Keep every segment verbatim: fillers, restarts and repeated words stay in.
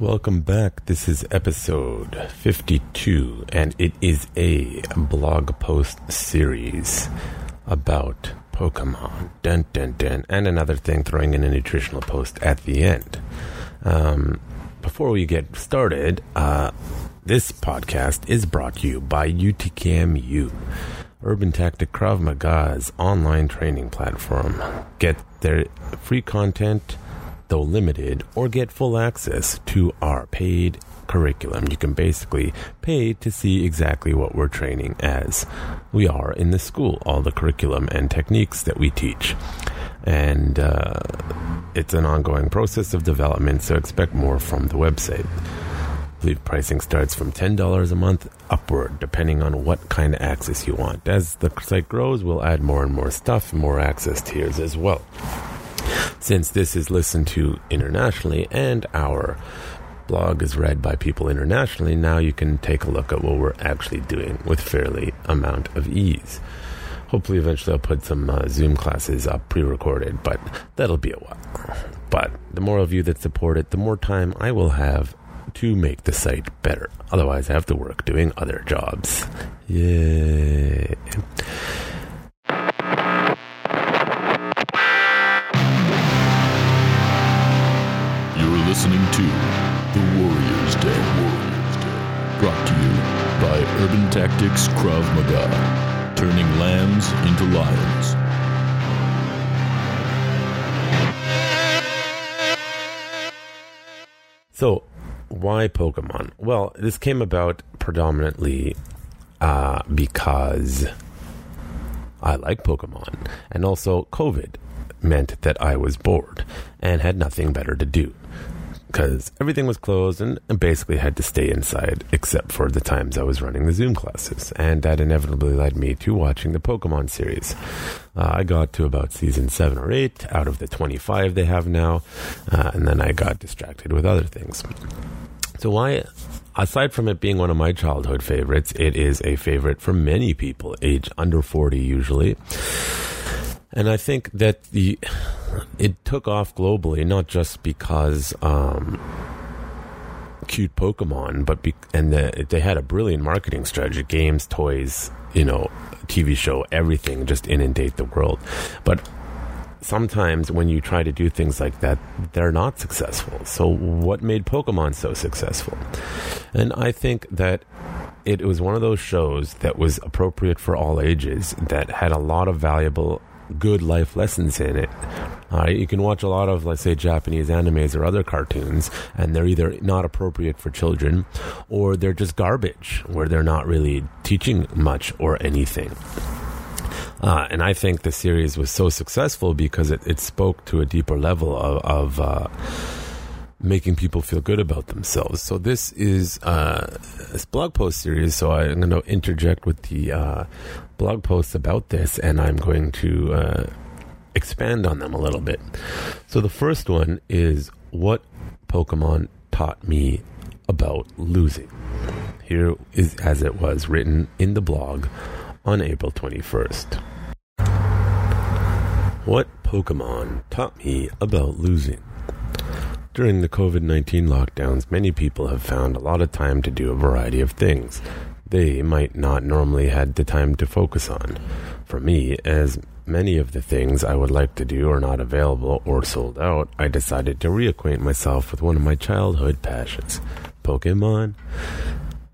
Welcome back. This is episode fifty-two, and it is a blog post series about Pokemon. Dun, dun, dun. And another thing, throwing in a nutritional post at the end. Um, before we get started, uh, this podcast is brought to you by U T K M U, Urban Tactics Krav Maga's online training platform. Get their free content, though limited, or get full access to our paid curriculum. You can basically pay to see exactly what we're training as we are in the school, all the curriculum and techniques that we teach. And uh, it's an ongoing process of development, so expect more from the website. I believe pricing starts from ten dollars a month upward, depending on what kind of access you want. As the site grows, we'll add more and more stuff, more access tiers as well. Since this is listened to internationally and our blog is read by people internationally, now you can take a look at what we're actually doing with fairly amount of ease. Hopefully eventually I'll put some uh, Zoom classes up pre-recorded, but that'll be a while. But the more of you that support it, the more time I will have to make the site better. Otherwise I have to work doing other jobs. Yay. Listening to The Warriors Dead, Warriors Dead, brought to you by Urban Tactics Krav Maga, turning lambs into lions. So, why Pokemon? Well, this came about predominantly uh, because I like Pokemon, and also COVID meant that I was bored and had nothing better to do, because everything was closed and, and basically had to stay inside except for the times I was running the Zoom classes. And that inevitably led me to watching the Pokemon series. Uh, I got to about season seven or eight out of the twenty-five they have now, uh, and then I got distracted with other things. So why, aside from it being one of my childhood favorites, it is a favorite for many people, age under forty usually. And I think that the it took off globally, not just because um, cute Pokemon, but be, and the, they had a brilliant marketing strategy: games, toys, you know, T V show, everything, just inundate the world. But sometimes when you try to do things like that, they're not successful. So what made Pokemon so successful? And I think that it was one of those shows that was appropriate for all ages, that had a lot of valuable, good life lessons in it. Uh, you can watch a lot of, let's say, Japanese animes or other cartoons, and they're either not appropriate for children, or they're just garbage, where they're not really teaching much or anything. Uh, and I think the series was so successful because it, it spoke to a deeper level of, of uh, making people feel good about themselves. So this is uh, this blog post series, so I'm going to interject with the uh, blog posts about this, and I'm going to uh, expand on them a little bit. So the first one is what Pokemon taught me about losing. Here is as it was written in the blog on April twenty-first. What Pokemon taught me about losing? During the covid nineteen lockdowns, many people have found a lot of time to do a variety of things they might not normally had the time to focus on. For me, as many of the things I would like to do are not available or sold out, I decided to reacquaint myself with one of my childhood passions, Pokemon.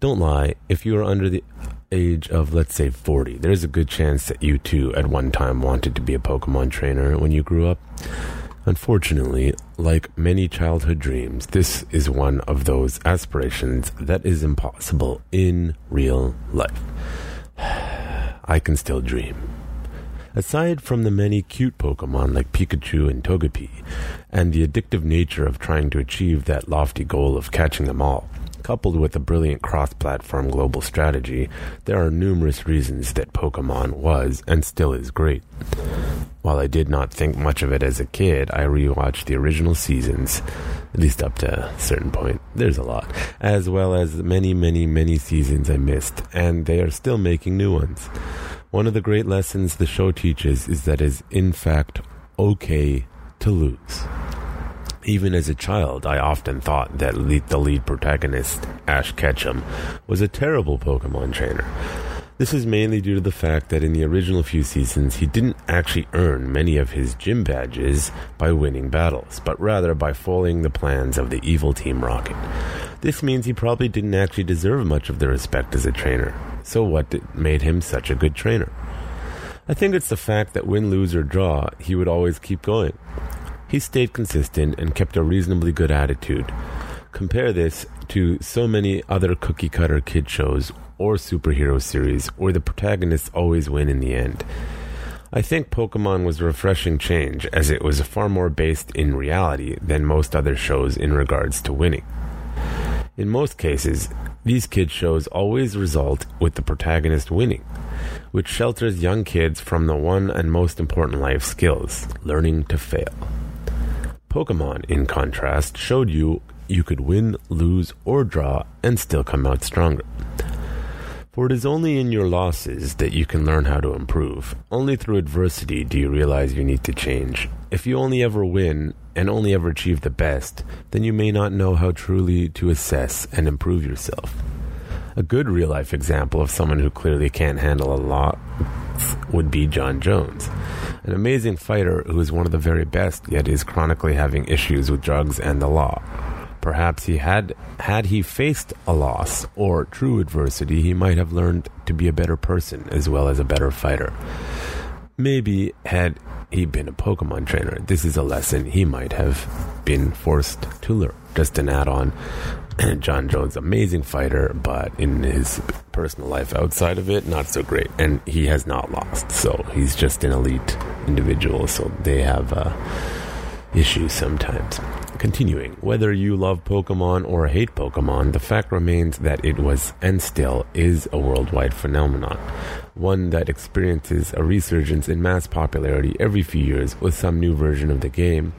Don't lie, if you are under the age of, let's say, forty, there's a good chance that you too at one time wanted to be a Pokemon trainer when you grew up. Unfortunately, like many childhood dreams, this is one of those aspirations that is impossible in real life. I can still dream. Aside from the many cute Pokemon like Pikachu and Togepi, and the addictive nature of trying to achieve that lofty goal of catching them all, coupled with a brilliant cross-platform global strategy, there are numerous reasons that Pokemon was and still is great. While I did not think much of it as a kid, I rewatched the original seasons, at least up to a certain point. There's a lot. As well as many, many, many seasons I missed, and they are still making new ones. One of the great lessons the show teaches is that it is, in fact, okay to lose. even as a child, I often thought that lead, the lead protagonist, Ash Ketchum, was a terrible Pokemon trainer. This is mainly due to the fact that in the original few seasons, he didn't actually earn many of his gym badges by winning battles, but rather by foiling the plans of the evil Team Rocket. This means he probably didn't actually deserve much of the respect as a trainer. So what did, made him such a good trainer? I think it's the fact that win, lose, or draw, he would always keep going. He stayed consistent and kept a reasonably good attitude. Compare this to so many other cookie-cutter kid shows or superhero series where the protagonists always win in the end. I think Pokemon was a refreshing change, as it was far more based in reality than most other shows in regards to winning. In most cases, these kid shows always result with the protagonist winning, which shelters young kids from the one and most important life skills, learning to fail. Pokemon, in contrast, showed you you could win, lose, or draw and still come out stronger. For it is only in your losses that you can learn how to improve. Only through adversity do you realize you need to change. If you only ever win and only ever achieve the best, then you may not know how truly to assess and improve yourself. A good real-life example of someone who clearly can't handle a lot would be Jon Jones, an amazing fighter who is one of the very best, yet is chronically having issues with drugs and the law. Perhaps he had, had he faced a loss or true adversity, he might have learned to be a better person as well as a better fighter. Maybe had he been a Pokemon trainer, this is a lesson he might have been forced to learn. Just an add-on, Jon Jones, amazing fighter, but in his personal life outside of it, not so great. And he has not lost, so he's just an elite individual, so they have uh, issues sometimes. Continuing, whether you love Pokemon or hate Pokemon, the fact remains that it was and still is a worldwide phenomenon, one that experiences a resurgence in mass popularity every few years with some new version of the game.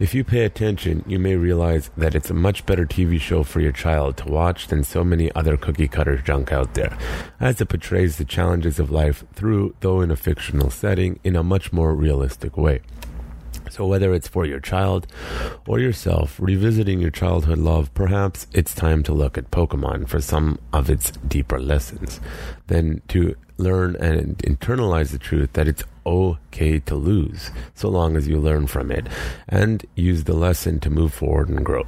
If you pay attention, you may realize that it's a much better T V show for your child to watch than so many other cookie-cutter junk out there, as it portrays the challenges of life through, though in a fictional setting, in a much more realistic way. So whether it's for your child or yourself, revisiting your childhood love, perhaps it's time to look at Pokemon for some of its deeper lessons, then to learn and internalize the truth that it's okay to lose, so long as you learn from it, and use the lesson to move forward and grow.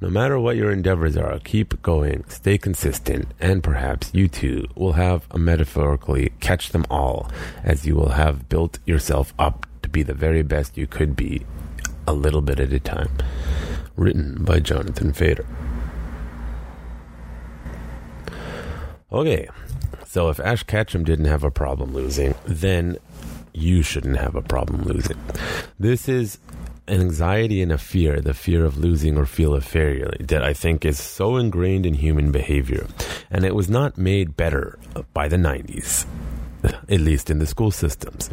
No matter what your endeavors are, keep going, stay consistent, and perhaps you too will have a metaphorically catch them all, as you will have built yourself up to be the very best you could be, a little bit at a time. Written by Jonathan Fader. Okay, so if Ash Ketchum didn't have a problem losing, then you shouldn't have a problem losing. This is an anxiety and a fear, the fear of losing or feel of failure, that I think is so ingrained in human behavior, and it was not made better by the nineties, at least in the school systems.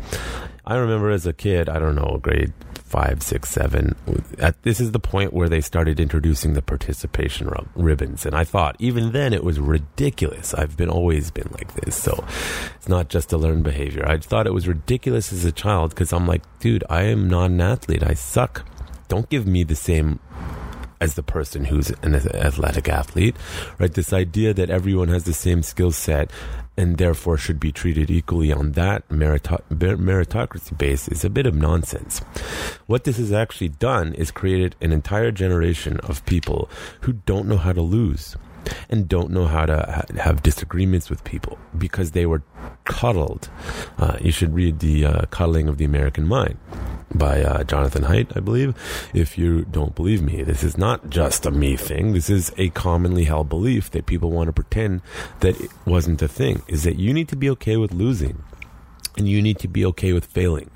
I remember as a kid, I don't know, grade five, six, seven, at, this is the point where they started introducing the participation rub- ribbons. And I thought, even then, it was ridiculous. I've been always been like this. So it's not just a learned behavior. I thought it was ridiculous as a child because I'm like, dude, I am not an athlete. I suck. Don't give me the same as the person who's an athletic athlete, right? This idea that everyone has the same skill set and therefore should be treated equally on that merito- meritocracy base is a bit of nonsense. What this has actually done is created an entire generation of people who don't know how to lose and don't know how to ha- have disagreements with people because they were coddled. Uh, you should read The uh, Coddling of the American Mind by uh, Jonathan Haidt, I believe, if you don't believe me. This is not just a me thing. This is a commonly held belief that people want to pretend that it wasn't a thing, is that you need to be okay with losing and you need to be okay with failing.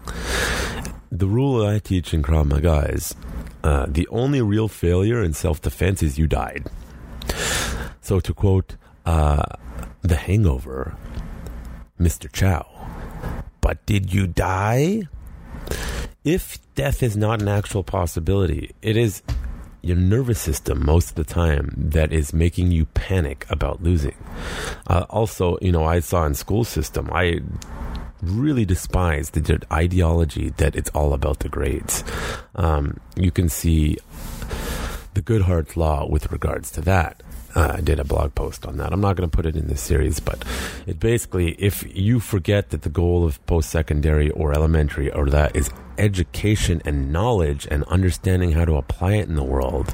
The rule I teach in Krav Maga is uh, the only real failure in self-defense is you died. So to quote uh, The Hangover, Mister Chow, but did you die? If death is not an actual possibility, it is your nervous system most of the time that is making you panic about losing. Uh, also, you know, I saw in school system, I really despise the ideology that it's all about the grades. Um, you can see the Goodhart's Law with regards to that. Uh, I did a blog post on that. I'm not going to put it in this series, but it basically, if you forget that the goal of post-secondary or elementary or that is education and knowledge and understanding how to apply it in the world,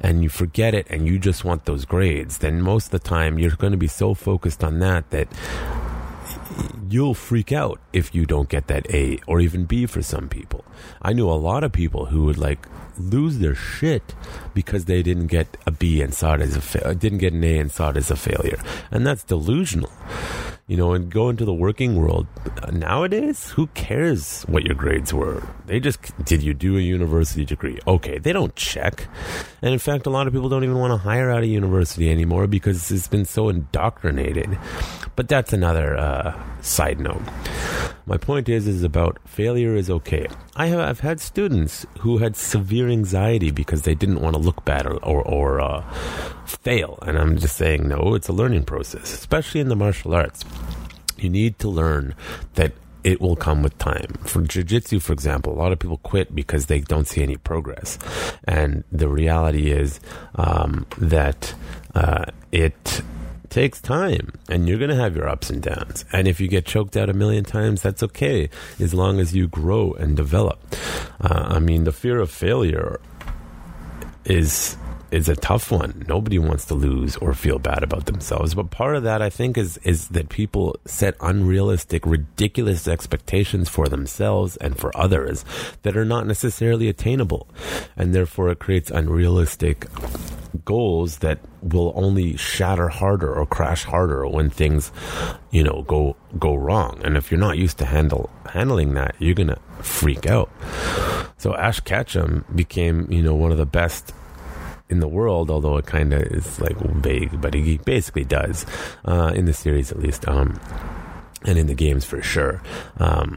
and you forget it and you just want those grades, then most of the time you're going to be so focused on that that you'll freak out if you don't get that A or even B for some people. I knew a lot of people who would like lose their shit because they didn't get a B and saw it as a fa- didn't get an A and saw it as a failure, and that's delusional. You know, and go into the working world nowadays, who cares what your grades were? They just, did you do a university degree? Okay, they don't check. And in fact, a lot of people don't even want to hire out of university anymore because it's been so indoctrinated. But that's another uh, side note. My point is, is about failure is okay. I have, I've had students who had severe anxiety because they didn't want to look bad or, or, or uh, fail. And I'm just saying, no, it's a learning process, especially in the martial arts. You need to learn that it will come with time. For jiu-jitsu, for example, a lot of people quit because they don't see any progress. And the reality is um, that uh, it... takes time, and you're going to have your ups and downs. And if you get choked out a million times, that's okay, as long as you grow and develop. Uh, I mean, the fear of failure is is a tough one. Nobody wants to lose or feel bad about themselves. But part of that, I think, is is that people set unrealistic, ridiculous expectations for themselves and for others that are not necessarily attainable. And therefore, it creates unrealistic goals that will only shatter harder or crash harder when things, you know, go go wrong. And if you're not used to handle handling that, you're gonna freak out. So Ash Ketchum became, you know, one of the best in the world, although it kind of is like vague, but he basically does uh, in the series at least, um, and in the games for sure, um,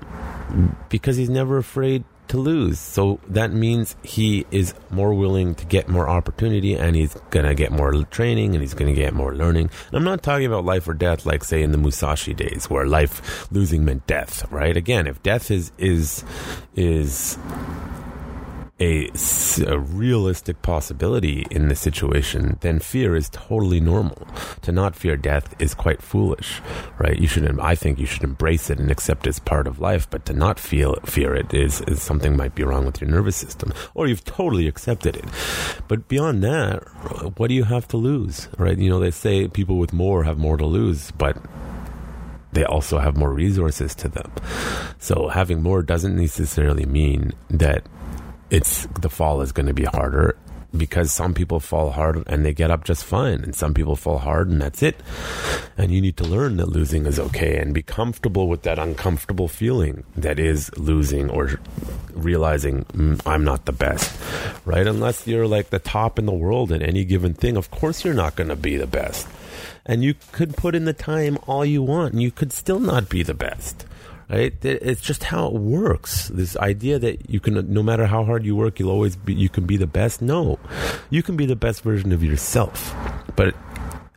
because he's never afraid to lose. So that means he is more willing to get more opportunity, and he's gonna get more training, and he's gonna get more learning. And I'm not talking about life or death like, say, in the Musashi days, where life losing meant death, right? Again, if death is is is a, a realistic possibility in the situation, then fear is totally normal. To not fear death is quite foolish, right? You should, I think you should embrace it and accept it as part of life, but to not feel fear it is, is something might be wrong with your nervous system, or you've totally accepted it. But beyond that, what do you have to lose, right? You know, they say people with more have more to lose, but they also have more resources to them. So having more doesn't necessarily mean that it's the fall is going to be harder, because some people fall hard and they get up just fine, and some people fall hard and that's it. And you need to learn that losing is okay and be comfortable with that uncomfortable feeling that is losing, or realizing mm, I'm not the best, right? Unless you're like the top in the world at any given thing, of course you're not going to be the best. And you could put in the time all you want and you could still not be the best. Right? It's just how it works. This idea that you can, no matter how hard you work, you'll always be, you can be the best. No, you can be the best version of yourself. But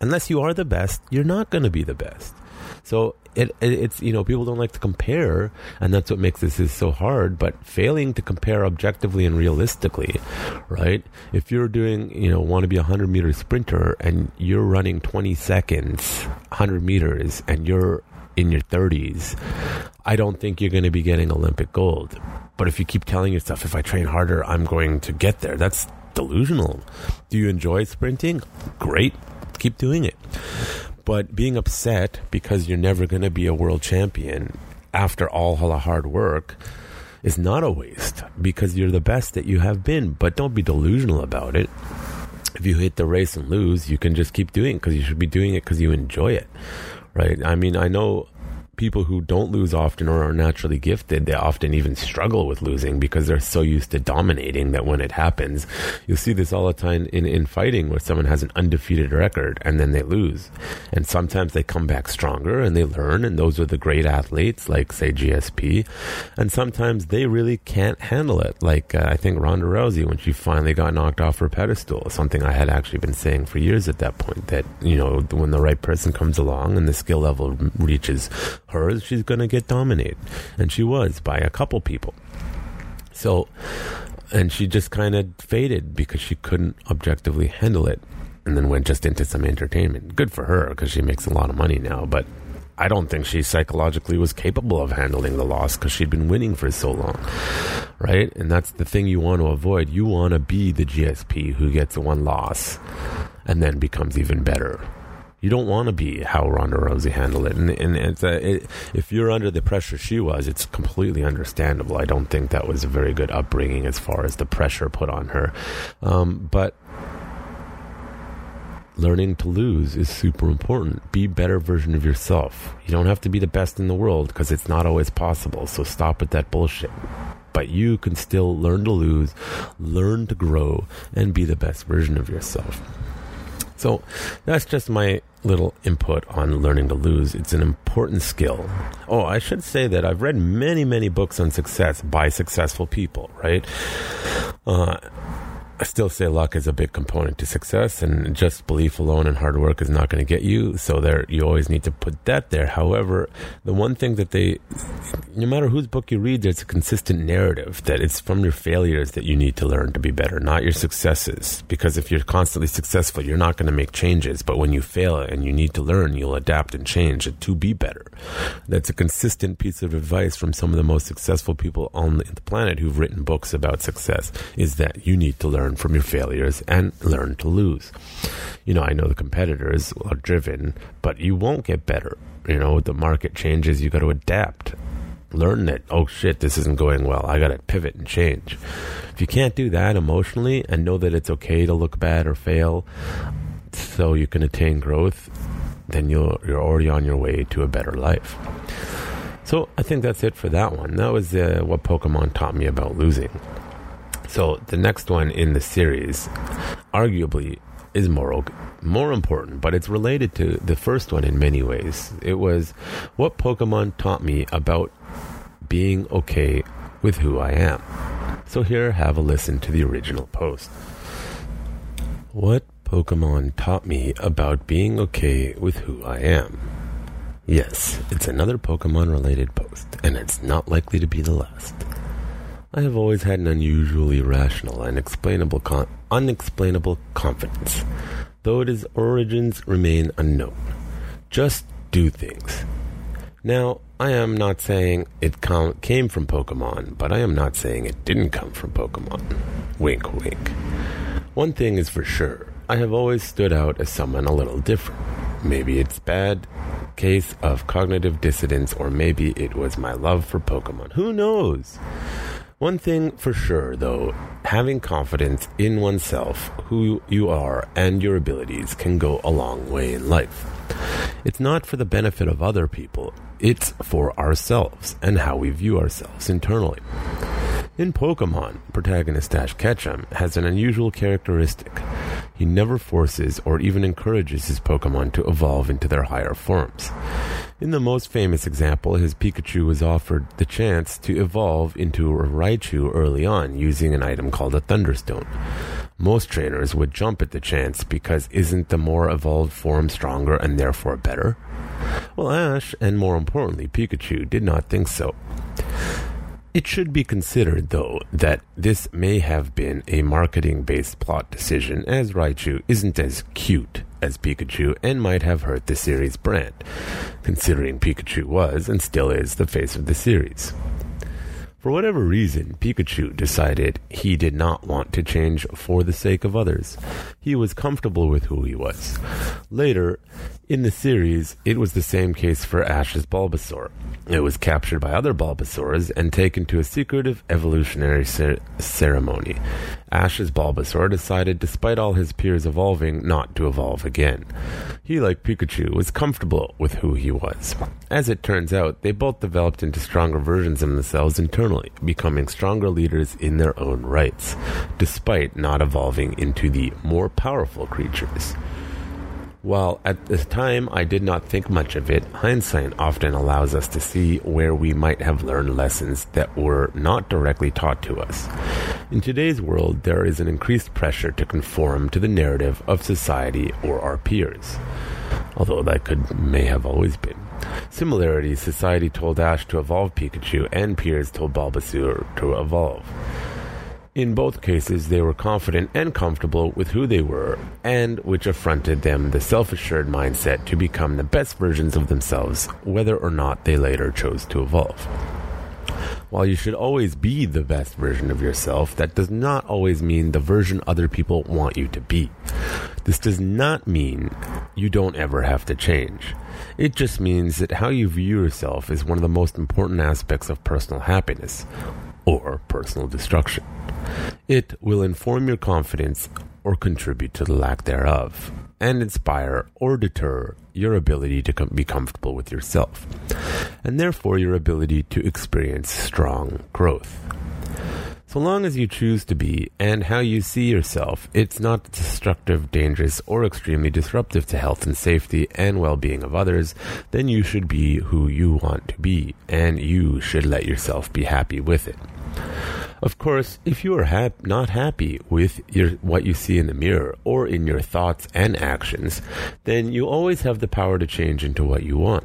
unless you are the best, you're not going to be the best. So it, it it's, you know, people don't like to compare, and that's what makes this is so hard. But failing to compare objectively and realistically, right? If you're doing, you know, want to be a hundred meter sprinter and you're running twenty seconds, one hundred meters, and you're in your thirties, I don't think you're going to be getting Olympic gold. But if you keep telling yourself, if I train harder, I'm going to get there, that's delusional. Do you enjoy sprinting? Great. Keep doing it. But being upset because you're never going to be a world champion after all the hard work is not a waste, because you're the best that you have been. But don't be delusional about it. If you hit the race and lose, you can just keep doing it, because you should be doing it because you enjoy it. Right? I mean, I know people who don't lose often or are naturally gifted, they often even struggle with losing because they're so used to dominating that when it happens, you'll see this all the time in, in fighting, where someone has an undefeated record and then they lose. And sometimes they come back stronger and they learn, and those are the great athletes, like, say, G S P. And sometimes they really can't handle it. Like, uh, I think Ronda Rousey, when she finally got knocked off her pedestal, something I had actually been saying for years at that point, that, you know, when the right person comes along and the skill level reaches her, she's going to get dominated. And she was, by a couple people. So, and she just kind of faded because she couldn't objectively handle it. And then went just into some entertainment. Good for her, because she makes a lot of money now. But I don't think she psychologically was capable of handling the loss, because she'd been winning for so long, right? And that's the thing you want to avoid. You want to be the G S P who gets one loss and then becomes even better. You don't want to be how Ronda Rousey handled it. And, and it's a, it, if you're under the pressure she was, it's completely understandable. I don't think that was a very good upbringing as far as the pressure put on her. Um, but... learning to lose is super important. Be a better version of yourself. You don't have to be the best in the world, because it's not always possible. So stop with that bullshit. But you can still learn to lose, learn to grow, and be the best version of yourself. So that's just my little input on learning to lose. It's an important skill. Oh, I should say that I've read many, many books on success by successful people, right? Uh... I still say luck is a big component to success, and just belief alone and hard work is not going to get you. So there, you always need to put that there. However, the one thing that they, no matter whose book you read, there's a consistent narrative that it's from your failures that you need to learn to be better, not your successes. Because if you're constantly successful, you're not going to make changes. But when you fail and you need to learn, you'll adapt and change to be better. That's a consistent piece of advice from some of the most successful people on the planet who've written books about success, is that you need to learn from your failures and learn to lose. You know, I know the competitors are driven, but you won't get better. You know, the market changes, you got to adapt. Learn that, oh shit, this isn't going well. I got to pivot and change. If you can't do that emotionally and know that it's okay to look bad or fail so you can attain growth, then you're, you're already on your way to a better life. So I think that's it for that one. That was uh, what Pokemon taught me about losing. So the next one in the series, arguably, is moral, more important, but it's related to the first one in many ways. It was what Pokemon taught me about being okay with who I am. So here, have a listen to the original post. What Pokemon taught me about being okay with who I am. Yes, it's another Pokemon-related post, and it's not likely to be the last. I have always had an unusually rational and explainable con- unexplainable confidence, though its origins remain unknown. Just do things. Now, I am not saying it com- came from Pokemon, but I am not saying it didn't come from Pokemon. Wink, wink. One thing is for sure, I have always stood out as someone a little different. Maybe it's bad case of cognitive dissonance, or maybe it was my love for Pokemon. Who knows? One thing for sure, though, having confidence in oneself, who you are, and your abilities can go a long way in life. It's not for the benefit of other people, it's for ourselves and how we view ourselves internally. In Pokemon, protagonist Ash Ketchum has an unusual characteristic. He never forces or even encourages his Pokemon to evolve into their higher forms. In the most famous example, his Pikachu was offered the chance to evolve into a Raichu early on using an item called a Thunderstone. Most trainers would jump at the chance because isn't the more evolved form stronger and therefore better? Well, Ash, and more importantly Pikachu, did not think so. It should be considered, though, that this may have been a marketing-based plot decision, as Raichu isn't as cute as Pikachu and might have hurt the series' brand, considering Pikachu was and still is the face of the series. For whatever reason, Pikachu decided he did not want to change for the sake of others. He was comfortable with who he was. Later in the series, it was the same case for Ash's Bulbasaur. It was captured by other Bulbasaurs and taken to a secretive evolutionary cer- ceremony. Ash's Bulbasaur decided, despite all his peers evolving, not to evolve again. He, like Pikachu, was comfortable with who he was. As it turns out, they both developed into stronger versions of themselves internally, becoming stronger leaders in their own rights, despite not evolving into the more powerful creatures. While at the time I did not think much of it, hindsight often allows us to see where we might have learned lessons that were not directly taught to us. In today's world, there is an increased pressure to conform to the narrative of society or our peers, although that could may have always been. Similarities: society told Ash to evolve Pikachu, and peers told Bulbasaur to evolve. In both cases, they were confident and comfortable with who they were, and which affronted them the self-assured mindset to become the best versions of themselves, whether or not they later chose to evolve. While you should always be the best version of yourself, that does not always mean the version other people want you to be. This does not mean you don't ever have to change. It just means that how you view yourself is one of the most important aspects of personal happiness, or personal destruction. It will inform your confidence or contribute to the lack thereof, and inspire or deter your ability to com- be comfortable with yourself, and therefore your ability to experience strong growth. So long as you choose to be and how you see yourself, it's not destructive, dangerous, or extremely disruptive to health and safety and well-being of others, then you should be who you want to be, and you should let yourself be happy with it. Of course, if you are hap- not happy with your, what you see in the mirror or in your thoughts and actions, then you always have the power to change into what you want.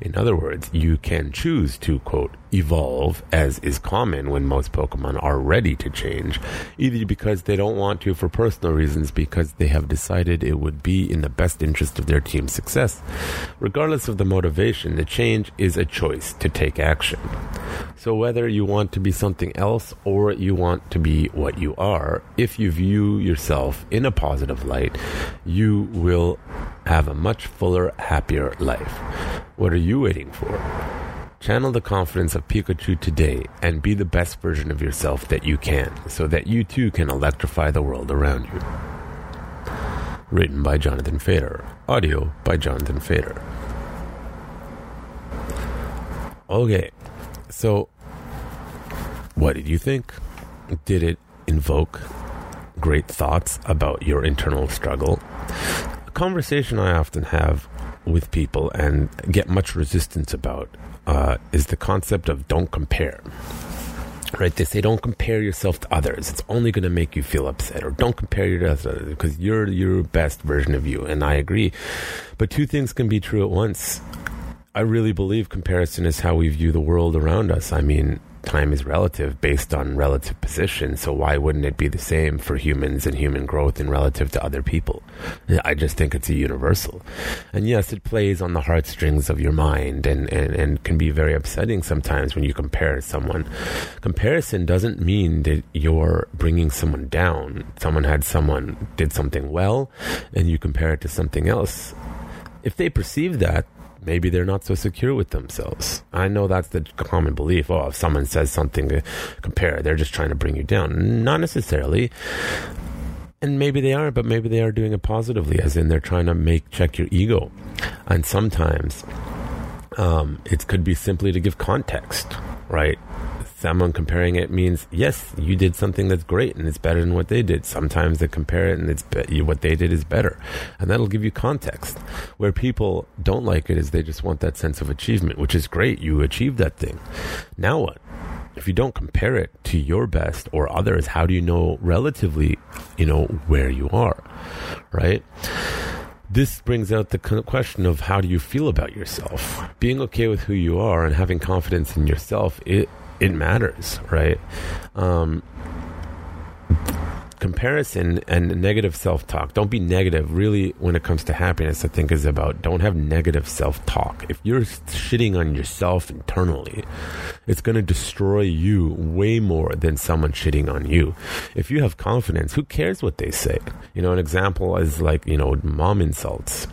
In other words, you can choose to, quote, evolve, as is common when most Pokemon are ready to change, either because they don't want to for personal reasons, because they have decided it would be in the best interest of their team's success. Regardless of the motivation, the change is a choice to take action. So whether you want to be something else or you want to be what you are, if you view yourself in a positive light, you will have a much fuller, happier life. What are you waiting for? Channel the confidence of Pikachu today and be the best version of yourself that you can, so that you too can electrify the world around you. Written by Jonathan Fader. Audio by Jonathan Fader. Okay, so what did you think? Did it invoke great thoughts about your internal struggle? A conversation I often have with people and get much resistance about uh, is the concept of don't compare. Right? They say don't compare yourself to others. It's only going to make you feel upset. Or don't compare yourself to others because you're your best version of you. And I agree. But two things can be true at once. I really believe comparison is how we view the world around us. I mean, time is relative based on relative position, so why wouldn't it be the same for humans and human growth and relative to other people? I just think it's a universal. And yes, it plays on the heartstrings of your mind and, and, and can be very upsetting sometimes when you compare someone. Comparison doesn't mean that you're bringing someone down. Someone had someone did something well and you compare it to something else. If they perceive that, maybe they're not so secure with themselves. I know that's the common belief. Oh, if someone says something to compare, they're just trying to bring you down. Not necessarily. And maybe they are, but maybe they are doing it positively, as in they're trying to make check your ego. And sometimes um, it could be simply to give context, right? Someone comparing it means, yes, you did something that's great and it's better than what they did. Sometimes they compare it and it's be- what they did is better. And that'll give you context. Where people don't like it is they just want that sense of achievement, which is great. You achieved that thing. Now what? If you don't compare it to your best or others, how do you know relatively, you know, where you are, right? This brings out the question of how do you feel about yourself? Being okay with who you are and having confidence in yourself, it It matters, right? Um, comparison and negative self-talk. Don't be negative. Really, when it comes to happiness, I think is about don't have negative self-talk. If you're shitting on yourself internally, it's going to destroy you way more than someone shitting on you. If you have confidence, who cares what they say? You know, an example is like, you know, mom insults.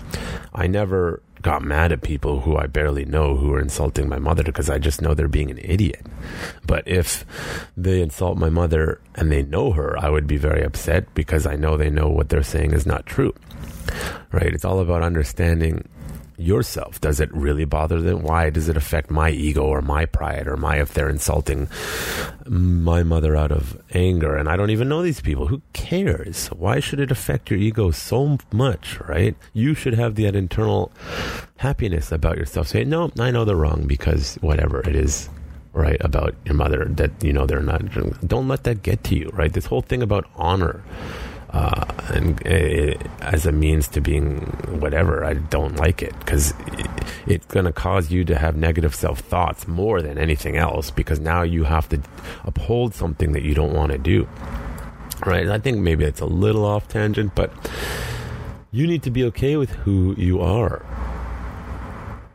I never got mad at people who I barely know who are insulting my mother because I just know they're being an idiot. But if they insult my mother and they know her, I would be very upset because I know they know what they're saying is not true. Right? It's all about understanding yourself. Does it really bother them? Why does it affect my ego or my pride or my, if they're insulting my mother out of anger and I don't even know these people, who cares? Why should it affect your ego so much, right? You should have that internal happiness about yourself. Say, no, I know they're wrong because whatever it is, right, about your mother that, you know, they're not, don't let that get to you, right? This whole thing about honor. uh, and it, as a means to being whatever. I don't like it because it, it's going to cause you to have negative self-thoughts more than anything else, because now you have to uphold something that you don't want to do, right? And I think maybe it's a little off tangent, but you need to be okay with who you are,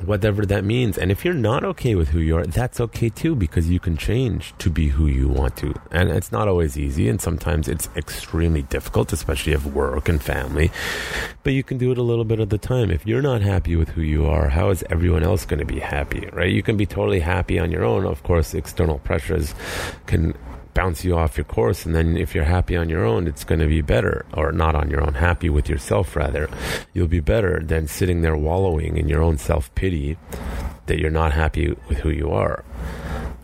whatever that means. And if you're not okay with who you are, that's okay too, because you can change to be who you want to. And it's not always easy, and sometimes it's extremely difficult, especially if work and family, but you can do it a little bit at the time. If you're not happy with who you are, how is everyone else going to be happy, right? You can be totally happy on your own. Of course, external pressures can bounce you off your course, and then if you're happy on your own, it's going to be better. Or not on your own, happy with yourself rather, you'll be better than sitting there wallowing in your own self-pity that you're not happy with who you are,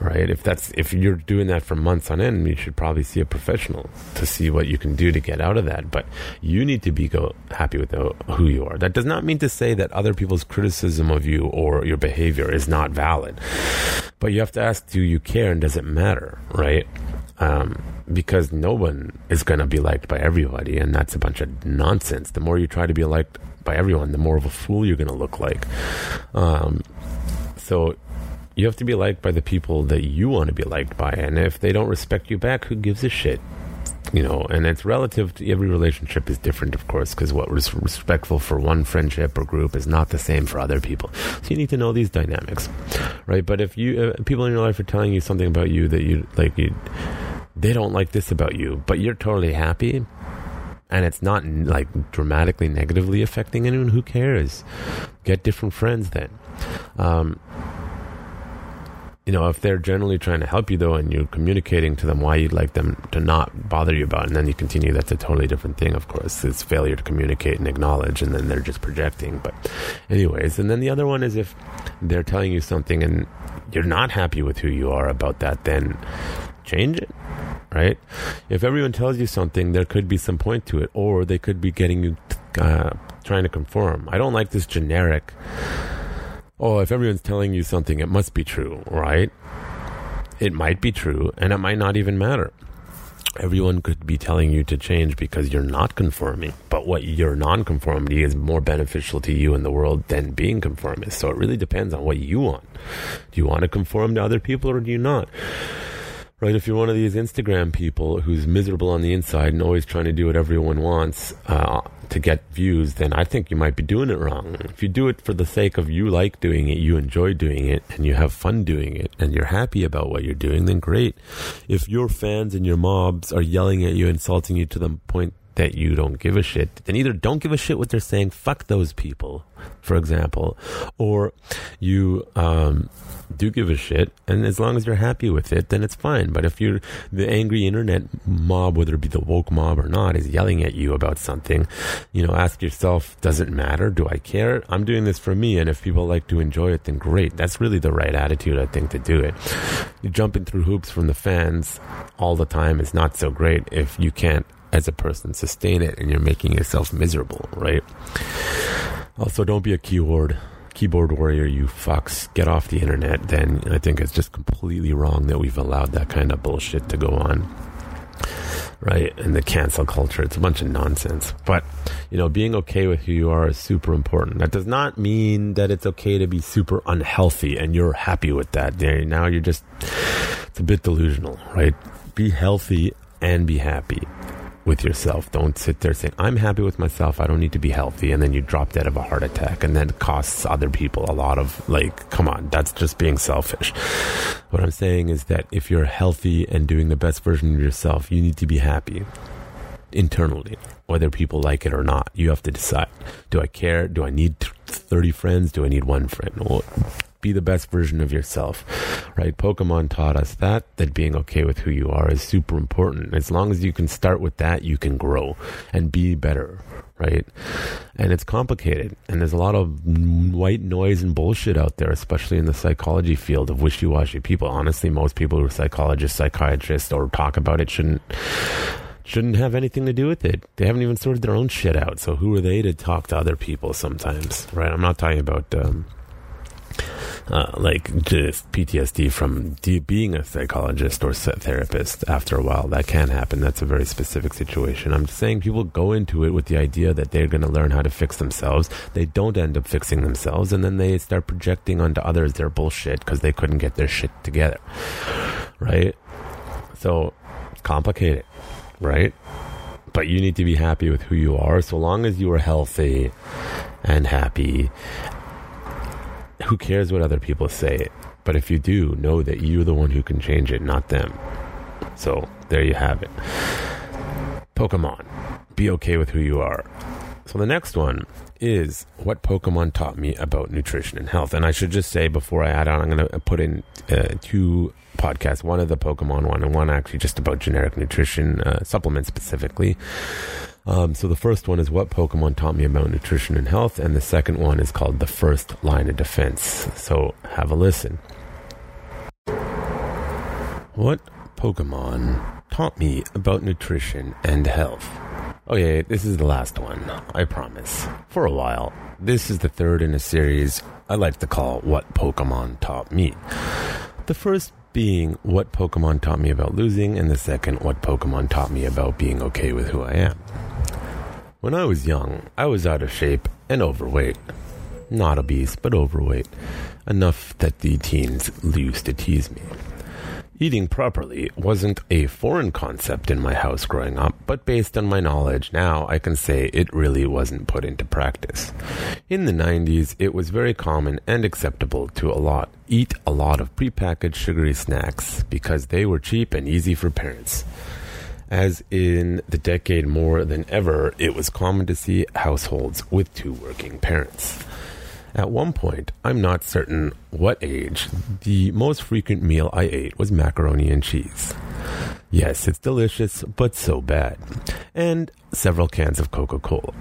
right? If that's, if you're doing that for months on end, you should probably see a professional to see what you can do to get out of that. But you need to be go happy with who you are. That does not mean to say that other people's criticism of you or your behavior is not valid, but you have to ask, do you care, and does it matter, right? Um, because no one is going to be liked by everybody, and that's a bunch of nonsense. The more you try to be liked by everyone, the more of a fool you're going to look like. Um, so you have to be liked by the people that you want to be liked by, and if they don't respect you back, who gives a shit? You know, and it's relative to every relationship is different, of course, because what was respectful for one friendship or group is not the same for other people. So you need to know these dynamics, right? But if you uh, people in your life are telling you something about you that you like, you they don't like this about you, but you're totally happy, and it's not like dramatically negatively affecting anyone, who cares? Get different friends then. Um, You know, if they're generally trying to help you, though, and you're communicating to them why you'd like them to not bother you about it, and then you continue, that's a totally different thing, of course. It's failure to communicate and acknowledge, and then they're just projecting. But anyways, and then the other one is if they're telling you something and you're not happy with who you are about that, then change it, right? If everyone tells you something, there could be some point to it, or they could be getting you uh, trying to conform. I don't like this generic, oh, if everyone's telling you something, it must be true, right? It might be true, and it might not even matter. Everyone could be telling you to change because you're not conforming, but what your nonconformity is more beneficial to you in the world than being conformist. So it really depends on what you want. Do you want to conform to other people, or do you not? Right, if you're one of these Instagram people who's miserable on the inside and always trying to do what everyone wants uh, to get views, then I think you might be doing it wrong. If you do it for the sake of you like doing it, you enjoy doing it, and you have fun doing it, and you're happy about what you're doing, then great. If your fans and your mobs are yelling at you, insulting you to the point that you don't give a shit, then either don't give a shit what they're saying, fuck those people, for example, or you um, do give a shit, and as long as you're happy with it, then it's fine. But if you're the angry internet mob, whether it be the woke mob or not, is yelling at you about something, you know, ask yourself, does it matter? Do I care? I'm doing this for me, and if people like to enjoy it, then great. That's really the right attitude, I think, to do it. You're jumping through hoops from the fans all the time is not so great if you can't, as a person, sustain it, and you're making yourself miserable, right? Also, don't be a keyboard keyboard warrior, you fucks. Get off the internet then. I think it's just completely wrong that we've allowed that kind of bullshit to go on, right? And the cancel culture, it's a bunch of nonsense. But, you know, being okay with who you are is super important. That does not mean that it's okay to be super unhealthy and you're happy with that. Now you're just, it's a bit delusional, right? Be healthy and be happy with yourself. Don't sit there saying, I'm happy with myself, I don't need to be healthy, and then you drop dead of a heart attack, and then it costs other people a lot of, like, come on, that's just being selfish. What I'm saying is that if you're healthy and doing the best version of yourself, you need to be happy internally, whether people like it or not. You have to decide, do I care? Do I need thirty friends? Do I need one friend? Well, be the best version of yourself, right? Pokemon taught us that, that being okay with who you are is super important. As long as you can start with that, you can grow and be better, right? And it's complicated. And there's a lot of white noise and bullshit out there, especially in the psychology field of wishy-washy people. Honestly, most people who are psychologists, psychiatrists, or talk about it shouldn't shouldn't have anything to do with it. They haven't even sorted their own shit out. So who are they to talk to other people sometimes, right? I'm not talking about Um, uh, like just P T S D from de- being a psychologist or therapist after a while. That can happen. That's a very specific situation. I'm just saying people go into it with the idea that they're going to learn how to fix themselves. They don't end up fixing themselves, and then they start projecting onto others their bullshit because they couldn't get their shit together, right? So complicated, right? But you need to be happy with who you are. So long as you are healthy and happy, who cares what other people say? But if you do, know that you're the one who can change it, not them. So there you have it. Pokemon. Be okay with who you are. So the next one is what Pokemon taught me about nutrition and health. And I should just say before I add on, I'm going to put in uh, two podcasts, one of the Pokemon one and one actually just about generic nutrition uh, supplements specifically. Um, so the first one is what Pokemon taught me about nutrition and health. And the second one is called The First Line of Defense. So have a listen. What Pokemon taught me about nutrition and health? Okay, this is the last one, I promise. For a while, this is the third in a series I like to call What Pokemon Taught Me. The first being What Pokemon Taught Me About Losing, and the second What Pokemon Taught Me About Being Okay With Who I Am. When I was young, I was out of shape and overweight. Not obese, but overweight. Enough that the teens used to tease me. Eating properly wasn't a foreign concept in my house growing up, but based on my knowledge now, I can say it really wasn't put into practice. In the nineties, it was very common and acceptable to a lot eat a lot of prepackaged sugary snacks because they were cheap and easy for parents. As in the decade more than ever, it was common to see households with two working parents. At one point, I'm not certain what age, the most frequent meal I ate was macaroni and cheese. Yes, it's delicious, but so bad. And several cans of Coca-Cola.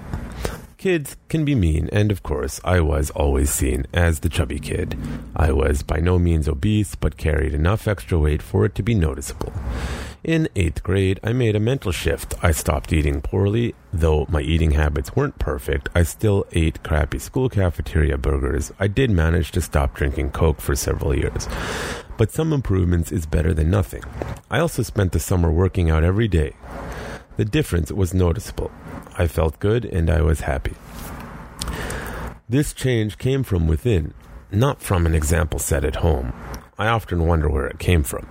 Kids can be mean, and of course, I was always seen as the chubby kid. I was by no means obese, but carried enough extra weight for it to be noticeable. In eighth grade, I made a mental shift. I stopped eating poorly. Though my eating habits weren't perfect, I still ate crappy school cafeteria burgers. I did manage to stop drinking Coke for several years. But some improvements is better than nothing. I also spent the summer working out every day. The difference was noticeable. I felt good and I was happy. This change came from within, not from an example set at home. I often wonder where it came from.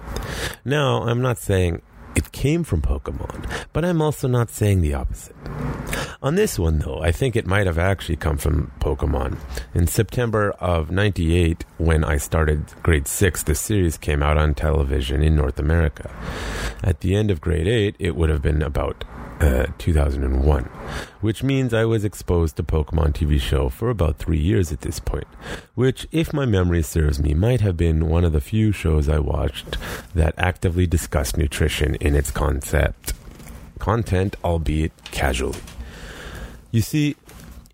Now, I'm not saying it came from Pokemon, but I'm also not saying the opposite. On this one, though, I think it might have actually come from Pokemon. In September of ninety-eight, when I started grade six, the series came out on television in North America. At the end of grade eight, it would have been about Uh, two thousand one, which means I was exposed to Pokemon T V show for about three years at this point, which, if my memory serves me, might have been one of the few shows I watched that actively discussed nutrition in its concept, content, albeit casually. You see,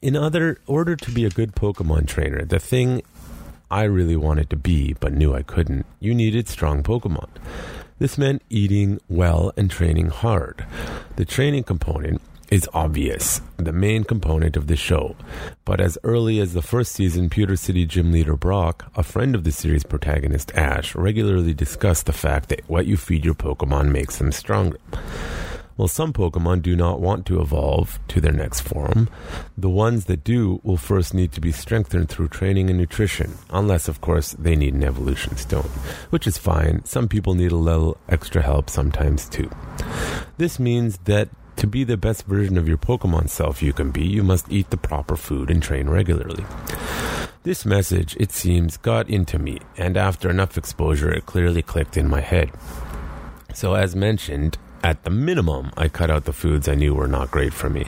in other order to be a good Pokemon trainer, the thing I really wanted to be but knew I couldn't, you needed strong Pokemon. This meant eating well and training hard. The training component is obvious, the main component of the show. But as early as the first season, Pewter City gym leader Brock, a friend of the series protagonist Ash, regularly discussed the fact that what you feed your Pokemon makes them stronger. While some Pokemon do not want to evolve to their next form, the ones that do will first need to be strengthened through training and nutrition, unless, of course, they need an evolution stone, which is fine. Some people need a little extra help sometimes, too. This means that to be the best version of your Pokemon self you can be, you must eat the proper food and train regularly. This message, it seems, got into me, and after enough exposure, it clearly clicked in my head. So, as mentioned, at the minimum, I cut out the foods I knew were not great for me.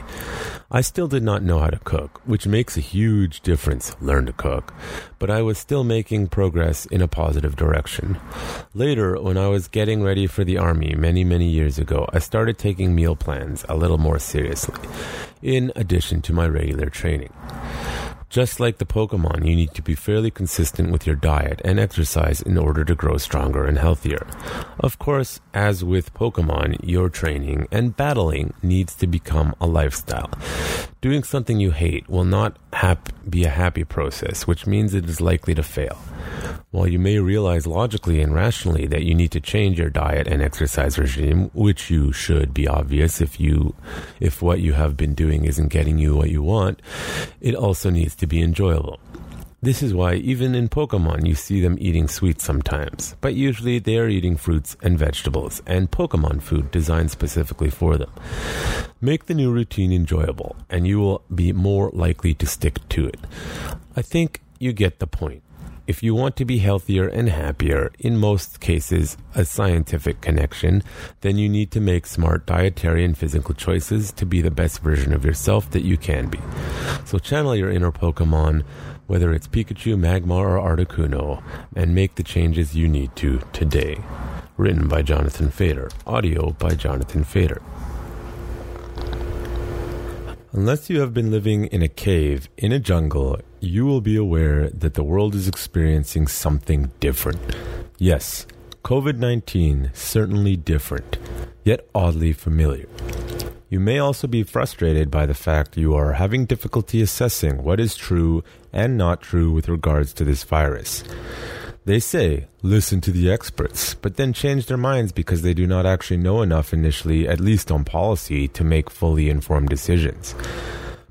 I still did not know how to cook, which makes a huge difference, learn to cook, but I was still making progress in a positive direction. Later, when I was getting ready for the army many, many years ago, I started taking meal plans a little more seriously, in addition to my regular training. Just like the Pokemon, you need to be fairly consistent with your diet and exercise in order to grow stronger and healthier. Of course, as with Pokemon, your training and battling needs to become a lifestyle. Doing something you hate will not hap- be a happy process, which means it is likely to fail. While you may realize logically and rationally that you need to change your diet and exercise regime, which you should be obvious if you, if what you have been doing isn't getting you what you want, it also needs to be enjoyable. This is why even in Pokemon you see them eating sweets sometimes, but usually they are eating fruits and vegetables and Pokemon food designed specifically for them. Make the new routine enjoyable and you will be more likely to stick to it. I think you get the point. If you want to be healthier and happier, in most cases a scientific connection, then you need to make smart dietary and physical choices to be the best version of yourself that you can be. So channel your inner Pokemon, whether it's Pikachu, Magmar, or Articuno, and make the changes you need to today. Written by Jonathan Fader. Audio by Jonathan Fader. Unless you have been living in a cave, in a jungle, you will be aware that the world is experiencing something different. Yes, covid nineteen, certainly different, yet oddly familiar. You may also be frustrated by the fact you are having difficulty assessing what is true and not true with regards to this virus. They say, listen to the experts, but then change their minds because they do not actually know enough initially, at least on policy, to make fully informed decisions.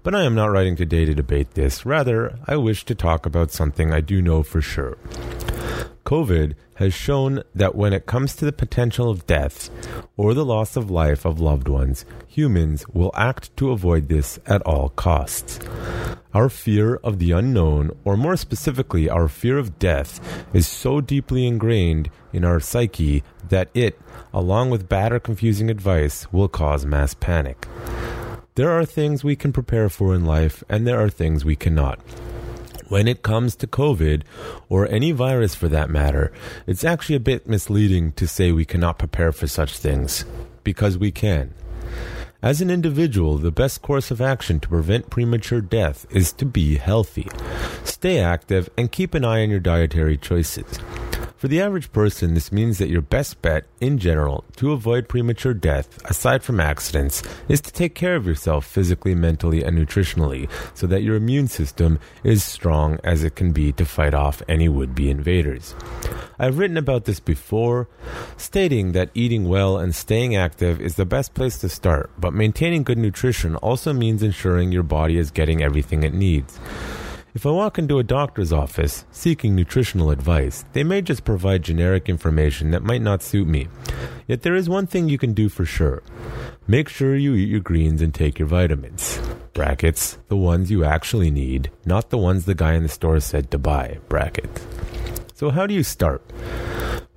But I am not writing today to debate this. Rather, I wish to talk about something I do know for sure. COVID has shown that when it comes to the potential of death or the loss of life of loved ones, humans will act to avoid this at all costs. Our fear of the unknown, or more specifically, our fear of death, is so deeply ingrained in our psyche that it, along with bad or confusing advice, will cause mass panic. There are things we can prepare for in life, and there are things we cannot. When it comes to COVID, or any virus for that matter, it's actually a bit misleading to say we cannot prepare for such things, because we can. As an individual, the best course of action to prevent premature death is to be healthy. Stay active and keep an eye on your dietary choices. For the average person, this means that your best bet, in general, to avoid premature death, aside from accidents, is to take care of yourself physically, mentally, and nutritionally, so that your immune system is strong as it can be to fight off any would-be invaders. I've written about this before, stating that eating well and staying active is the best place to start, but maintaining good nutrition also means ensuring your body is getting everything it needs. If I walk into a doctor's office seeking nutritional advice, they may just provide generic information that might not suit me. Yet there is one thing you can do for sure. Make sure you eat your greens and take your vitamins. Brackets, the ones you actually need, not the ones the guy in the store said to buy. Brackets. So how do you start?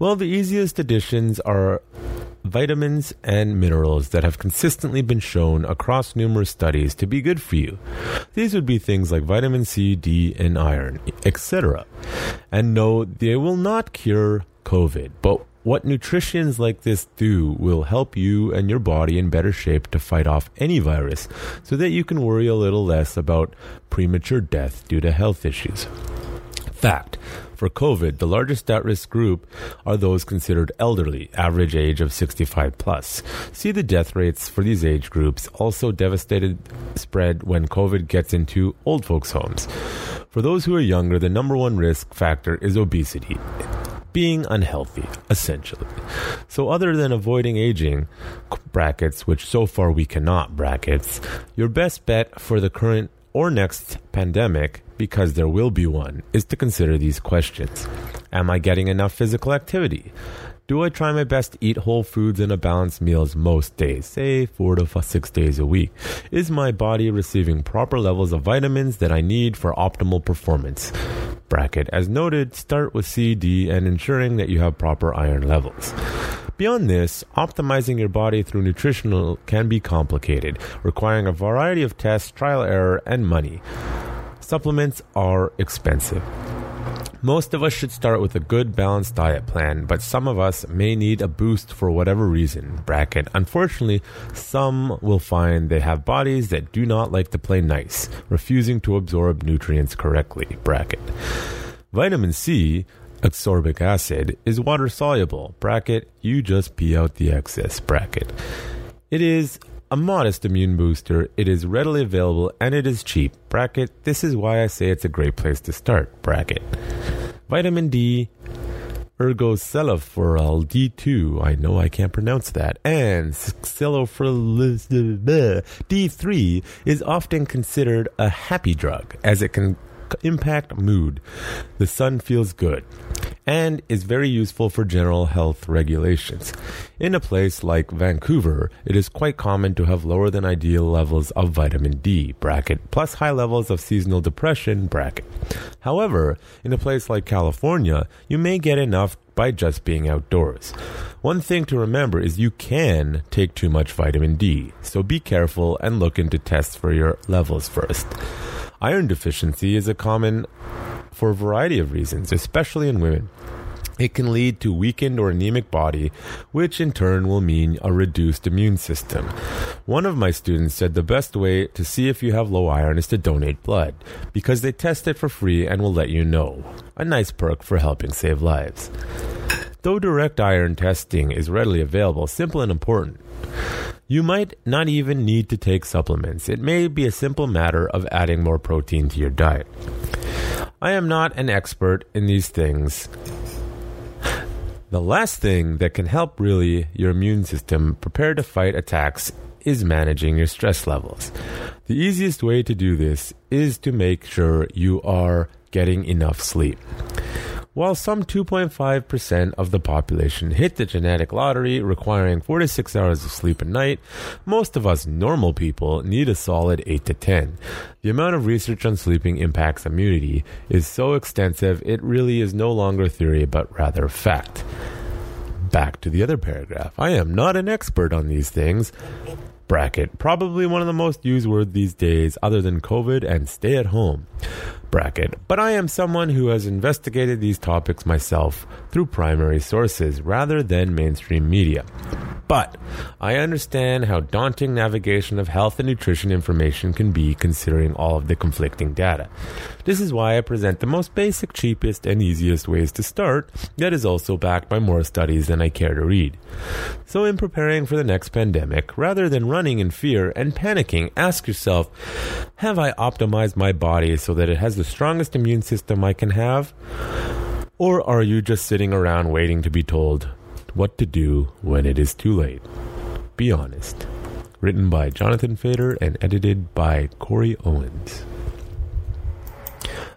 Well, the easiest additions are vitamins and minerals that have consistently been shown across numerous studies to be good for you. These would be things like vitamin C, D, and iron, et cetera. And no, they will not cure COVID, but what nutritions like this do will help you and your body in better shape to fight off any virus so that you can worry a little less about premature death due to health issues. Fact. For COVID, the largest at-risk group are those considered elderly, average age of sixty-five plus. See the death rates for these age groups, also devastated spread when COVID gets into old folks' homes. For those who are younger, the number one risk factor is obesity, being unhealthy, essentially. So other than avoiding aging, brackets, which so far we cannot, brackets, your best bet for the current or next pandemic, because there will be one, is to consider these questions. Am I getting enough physical activity? Do I try my best to eat whole foods and a balanced meals most days, say four to five, six days a week? Is my body receiving proper levels of vitamins that I need for optimal performance? Bracket. As noted, start with C, D, and ensuring that you have proper iron levels. Beyond this, optimizing your body through nutritional can be complicated, requiring a variety of tests, trial error, and money. Supplements are expensive. Most of us should start with a good balanced diet plan, but some of us may need a boost for whatever reason. Bracket. Unfortunately, some will find they have bodies that do not like to play nice, refusing to absorb nutrients correctly. Bracket. Vitamin C, ascorbic acid, is water soluble. Bracket. You just pee out the excess. Bracket. It is a modest immune booster. It is readily available and it is cheap. Bracket. This is why I say it's a great place to start. Bracket. Vitamin D, ergocellofferol D two. I know I can't pronounce that. And xylofferol D three is often considered a happy drug as it can impact mood. The sun feels good and is very useful for general health regulations. In a place like Vancouver, it is quite common to have lower than ideal levels of vitamin D, bracket, plus high levels of seasonal depression, bracket. However, in a place like California, you may get enough by just being outdoors. One thing to remember is you can take too much vitamin D, so be careful and look into tests for your levels first. Iron deficiency is a common for a variety of reasons, especially in women. It can lead to weakened or anemic body, which in turn will mean a reduced immune system. One of my students said the best way to see if you have low iron is to donate blood, because they test it for free and will let you know. A nice perk for helping save lives. Though direct iron testing is readily available, simple and important, you might not even need to take supplements. It may be a simple matter of adding more protein to your diet. I am not an expert in these things. The last thing that can help really your immune system prepare to fight attacks is managing your stress levels. The easiest way to do this is to make sure you are getting enough sleep. While some two point five percent of the population hit the genetic lottery requiring four to six hours of sleep a night, most of us normal people need a solid eight to ten. The amount of research on sleeping impacts immunity is so extensive it really is no longer theory but rather fact. Back to the other paragraph. I am not an expert on these things. Bracket. Probably one of the most used words these days other than COVID and stay at home. Bracket. But I am someone who has investigated these topics myself through primary sources rather than mainstream media. But I understand how daunting navigation of health and nutrition information can be considering all of the conflicting data. This is why I present the most basic, cheapest, and easiest ways to start that is also backed by more studies than I care to read. So in preparing for the next pandemic, rather than running in fear and panicking, ask yourself, have I optimized my body so that it has the strongest immune system I can have? Or are you just sitting around waiting to be told what to do when it is too late? Be honest. Written by Jonathan Fader and edited by Corey Owens.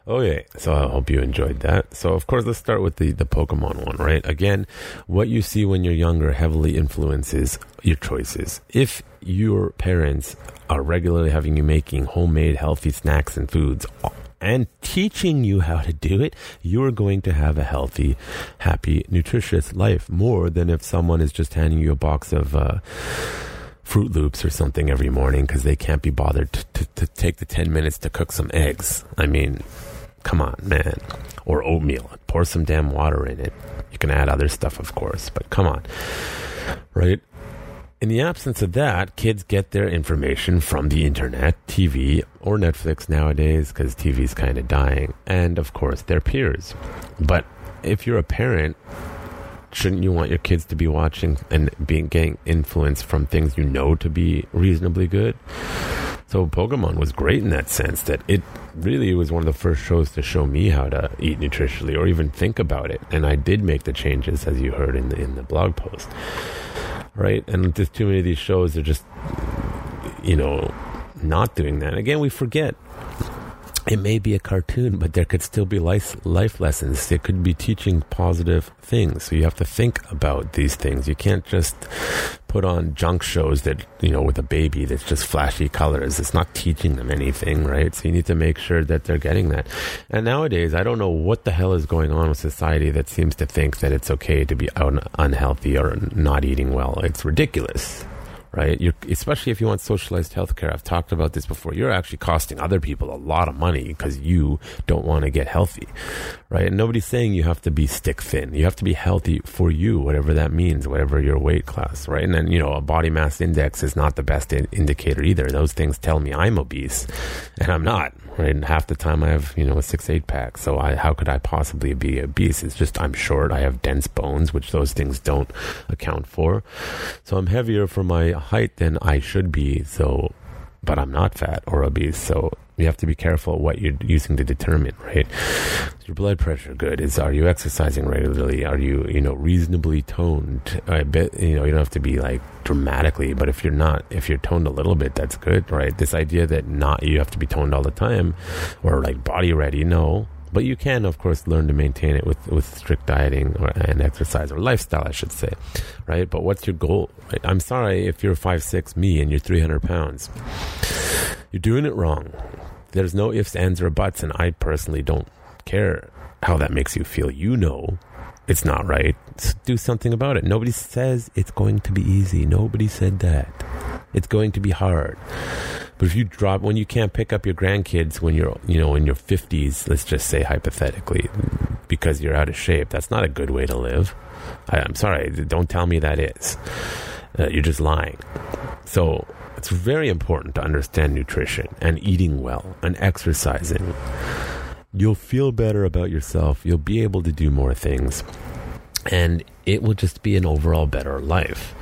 Okay, so I hope you enjoyed that. So of course, let's start with the, the Pokemon one, right? Again, what you see when you're younger heavily influences your choices. If your parents are regularly having you making homemade healthy snacks and foods and teaching you how to do it, you're going to have a healthy, happy, nutritious life more than if someone is just handing you a box of uh, Fruit Loops or something every morning because they can't be bothered to, to, to take the ten minutes to cook some eggs. I mean, come on, man. Or oatmeal. Pour some damn water in it. You can add other stuff, of course, but come on, right? In the absence of that, kids get their information from the internet, T V, or Netflix nowadays, because T V's kind of dying, and of course their peers. But if you're a parent, shouldn't you want your kids to be watching and being getting influence from things you know to be reasonably good? So Pokemon was great in that sense, that it really was one of the first shows to show me how to eat nutritionally or even think about it. And I did make the changes, as you heard in the, in the blog post. Right? And just too many of these shows are just, you know, not doing that. Again, we forget. It may be a cartoon, but there could still be life, life lessons. It could be teaching positive things. So you have to think about these things. You can't just put on junk shows that, you know, with a baby that's just flashy colors. It's not teaching them anything, right? So you need to make sure that they're getting that. And nowadays, I don't know what the hell is going on with society that seems to think that it's okay to be un- unhealthy or not eating well. It's ridiculous. Right, you're, especially if you want socialized healthcare. I've talked about this before. You're actually costing other people a lot of money because you don't want to get healthy, right? And nobody's saying you have to be stick thin. You have to be healthy for you, whatever that means, whatever your weight class, right? And then, you know, a body mass index is not the best in- indicator either. Those things tell me I'm obese, and I'm not. Right? And half the time I have, you know, a six eight pack. So I, how could I possibly be obese? It's just I'm short. I have dense bones, which those things don't account for. So I'm heavier for my height than I should be, so, but I'm not fat or obese, so you have to be careful what you're using to determine, right? Is your blood pressure good? Is, are you exercising regularly? Are you, you know, reasonably toned? I bet, you know, you don't have to be like dramatically, but if you're not, if you're toned a little bit, that's good, right? This idea that not, you have to be toned all the time or like body ready, no. But you can, of course, learn to maintain it with, with strict dieting or, and exercise or lifestyle, I should say, right? But what's your goal? Right? I'm sorry if you're five six, me, and you're three hundred pounds. You're doing it wrong. There's no ifs, ands, or buts, and I personally don't care how that makes you feel. You know it's not right. Do something about it. Nobody says it's going to be easy. Nobody said that. It's going to be hard. But if you drop, when you can't pick up your grandkids when you're, you know, in your fifties, let's just say hypothetically, because you're out of shape, that's not a good way to live. I, I'm sorry. Don't tell me that is. Uh, you're just lying. So it's very important to understand nutrition and eating well and exercising. You'll feel better about yourself. You'll be able to do more things. And it will just be an overall better life.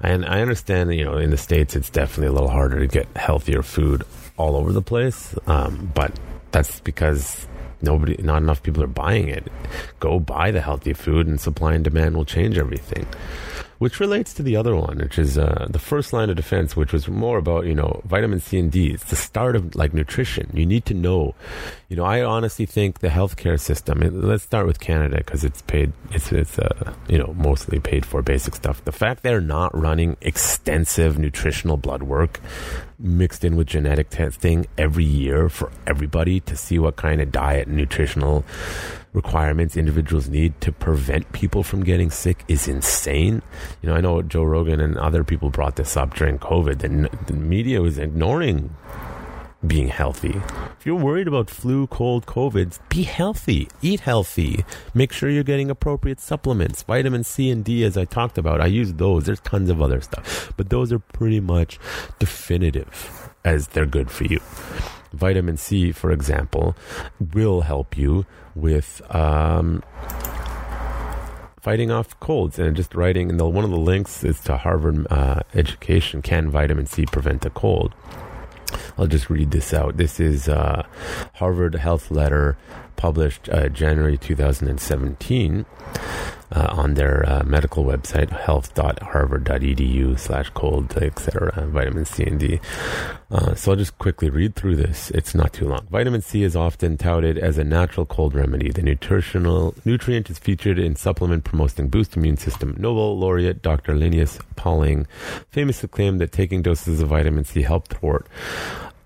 And I understand, you know, in the States, it's definitely a little harder to get healthier food all over the place. Um, but that's because nobody, not enough people are buying it. Go buy the healthy food, and supply and demand will change everything. Which relates to the other one, which is uh, the first line of defense, which was more about, you know, vitamin C and D. It's the start of, like, nutrition. You need to know. You know, I honestly think the healthcare system, let's start with Canada because it's paid, it's, it's uh, you know, mostly paid for basic stuff. The fact they're not running extensive nutritional blood work mixed in with genetic testing every year for everybody to see what kind of diet and nutritional requirements individuals need to prevent people from getting sick is insane. You know, I know Joe Rogan and other people brought this up during COVID, and the media was ignoring being healthy. If you're worried about flu, cold, COVID, be healthy. Eat healthy. Make sure you're getting appropriate supplements. Vitamin C and D, as I talked about, I use those. There's tons of other stuff, but those are pretty much definitive as they're good for you. Vitamin C, for example, will help you with um, fighting off colds. And just writing, and the, one of the links is to Harvard uh, Education, Can Vitamin C Prevent a Cold? I'll just read this out. This is uh, Harvard Health Letter, published uh, January twenty seventeen uh, on their uh, medical website, health dot harvard dot e d u slash cold, et cetera, vitamin C and D. Uh, so I'll just quickly read through this. It's not too long. Vitamin C is often touted as a natural cold remedy. The nutritional nutrient is featured in supplement promoting Boost Immune System. Nobel laureate Doctor Linus Pauling famously claimed that taking doses of vitamin C helped thwart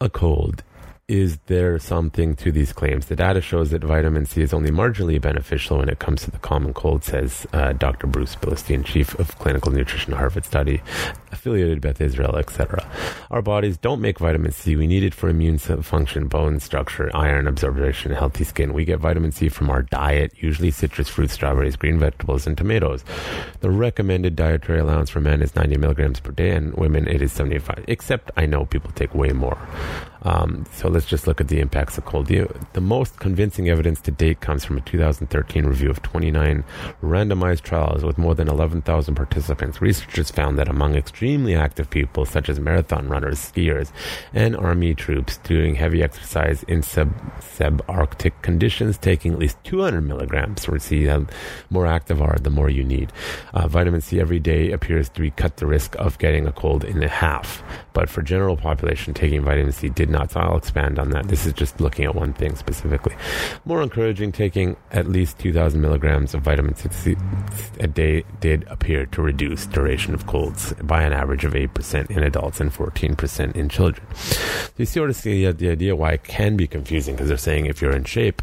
a cold. Is there something to these claims? The data shows that vitamin C is only marginally beneficial when it comes to the common cold, says uh, Doctor Bruce Ballistein, Chief of Clinical Nutrition, Harvard Study, affiliated Beth Israel, et cetera. Our bodies don't make vitamin C. We need it for immune function, bone structure, iron absorption, healthy skin. We get vitamin C from our diet, usually citrus fruits, strawberries, green vegetables, and tomatoes. The recommended dietary allowance for men is ninety milligrams per day, and women it is seventy-five, except I know people take way more. Um, so let's just look at the impacts of cold. The, the most convincing evidence to date comes from a two thousand thirteen review of twenty-nine randomized trials with more than eleven thousand participants. Researchers found that among extremely active people, such as marathon runners, skiers, and army troops doing heavy exercise in sub, subarctic conditions, taking at least two hundred milligrams, we see how more active are, the more you need. Uh, vitamin C every day appears to be cut the risk of getting a cold in half. But for general population, taking vitamin C did not. So I'll expand on that. This is just looking at one thing specifically. More encouraging, taking at least two thousand milligrams of vitamin C a day did appear to reduce duration of colds by an average of eight percent in adults and fourteen percent in children. So you sort of see the idea why it can be confusing, because they're saying if you're in shape,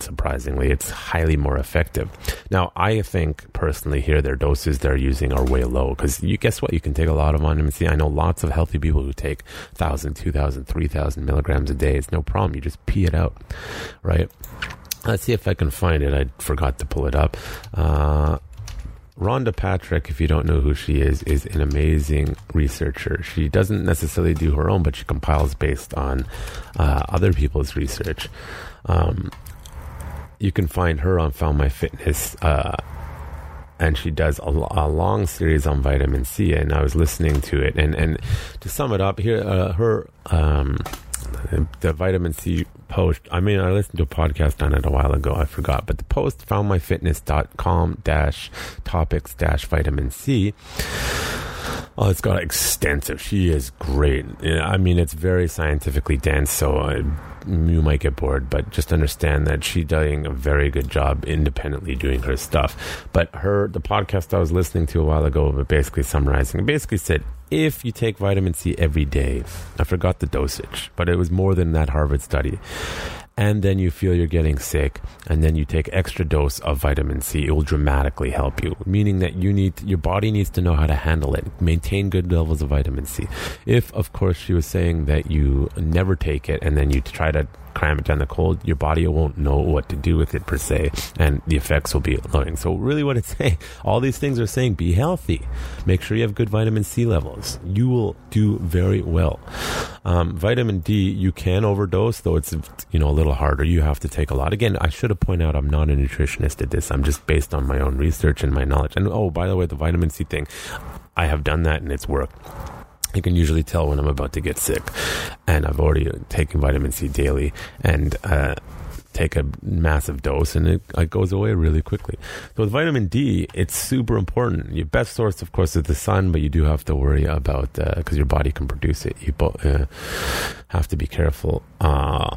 surprisingly, it's highly more effective. Now, I think personally here, their doses they're using are way low, because you guess what? You can take a lot of vitamin C. I know lots of healthy people who take one thousand, two thousand, three thousand milligrams a day. It's no problem. You just pee it out, right? Let's see if I can find it. I forgot to pull it up. Uh, Rhonda Patrick, if you don't know who she is, is an amazing researcher. She doesn't necessarily do her own, but she compiles based on uh, other people's research. Um, You can find her on Found My Fitness. Uh, and she does a, a long series on vitamin C, and I was listening to it. And, and to sum it up, here, uh, her um, the vitamin C post, I mean, I listened to a podcast on it a while ago, I forgot, but the post, found my fitness dot com dash topics dash vitamin C. Oh, it's got extensive. She is great. I mean, it's very scientifically dense, so I, you might get bored, but just understand that she's doing a very good job independently doing her stuff. But her, the podcast I was listening to a while ago, but basically summarizing, basically said, if you take vitamin C every day, I forgot the dosage, but it was more than that Harvard study, and then you feel you're getting sick, and then you take extra dose of vitamin C, it will dramatically help you, meaning that you need, your body needs to know how to handle it, maintain good levels of vitamin C. If, of course, she was saying that you never take it, and then you try to cram it down the cold, your body won't know what to do with it per se, and the effects will be annoying. So really what it's saying, all these things are saying, be healthy, make sure you have good vitamin C levels, you will do very well. Um, vitamin D, you can overdose, though it's, you know, a little harder, you have to take a lot. Again, I should have pointed out I'm not a nutritionist at this, I'm just based on my own research and my knowledge. And oh, by the way, the vitamin C thing, I have done that and it's worked. You can usually tell when I'm about to get sick, and I've already taken vitamin C daily, and uh, take a massive dose, and it, it goes away really quickly. So with vitamin D, it's super important. Your best source, of course, is the sun, but you do have to worry about, because uh, your body can produce it. You bo- uh, have to be careful uh,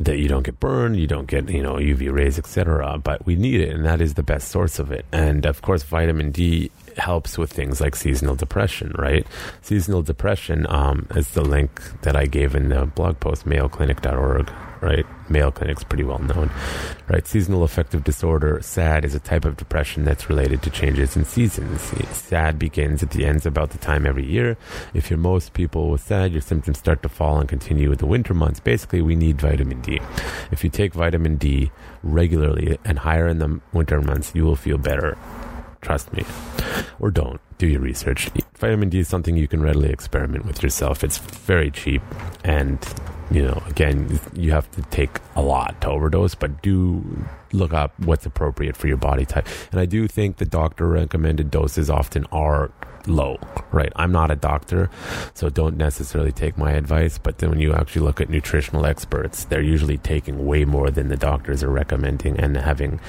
that you don't get burned, you don't get, you know, U V rays, et cetera. But we need it, and that is the best source of it. And of course, vitamin D helps with things like seasonal depression, right? Seasonal depression um, is the link that I gave in the blog post, mayo clinic dot org, right? Mayo Clinic's pretty well known, right? Seasonal affective disorder, SAD, is a type of depression that's related to changes in seasons. SAD begins at the ends about the time every year. If you're most people with SAD, your symptoms start to fall and continue with the winter months. Basically, we need vitamin D. If you take vitamin D regularly and higher in the winter months, you will feel better. Trust me. Or don't. Do your research. Vitamin D is something you can readily experiment with yourself. It's very cheap. And, you know, again, you have to take a lot to overdose, but do look up what's appropriate for your body type. And I do think the doctor recommended doses often are low, right? I'm not a doctor, so don't necessarily take my advice, but then when you actually look at nutritional experts, they're usually taking way more than the doctors are recommending and having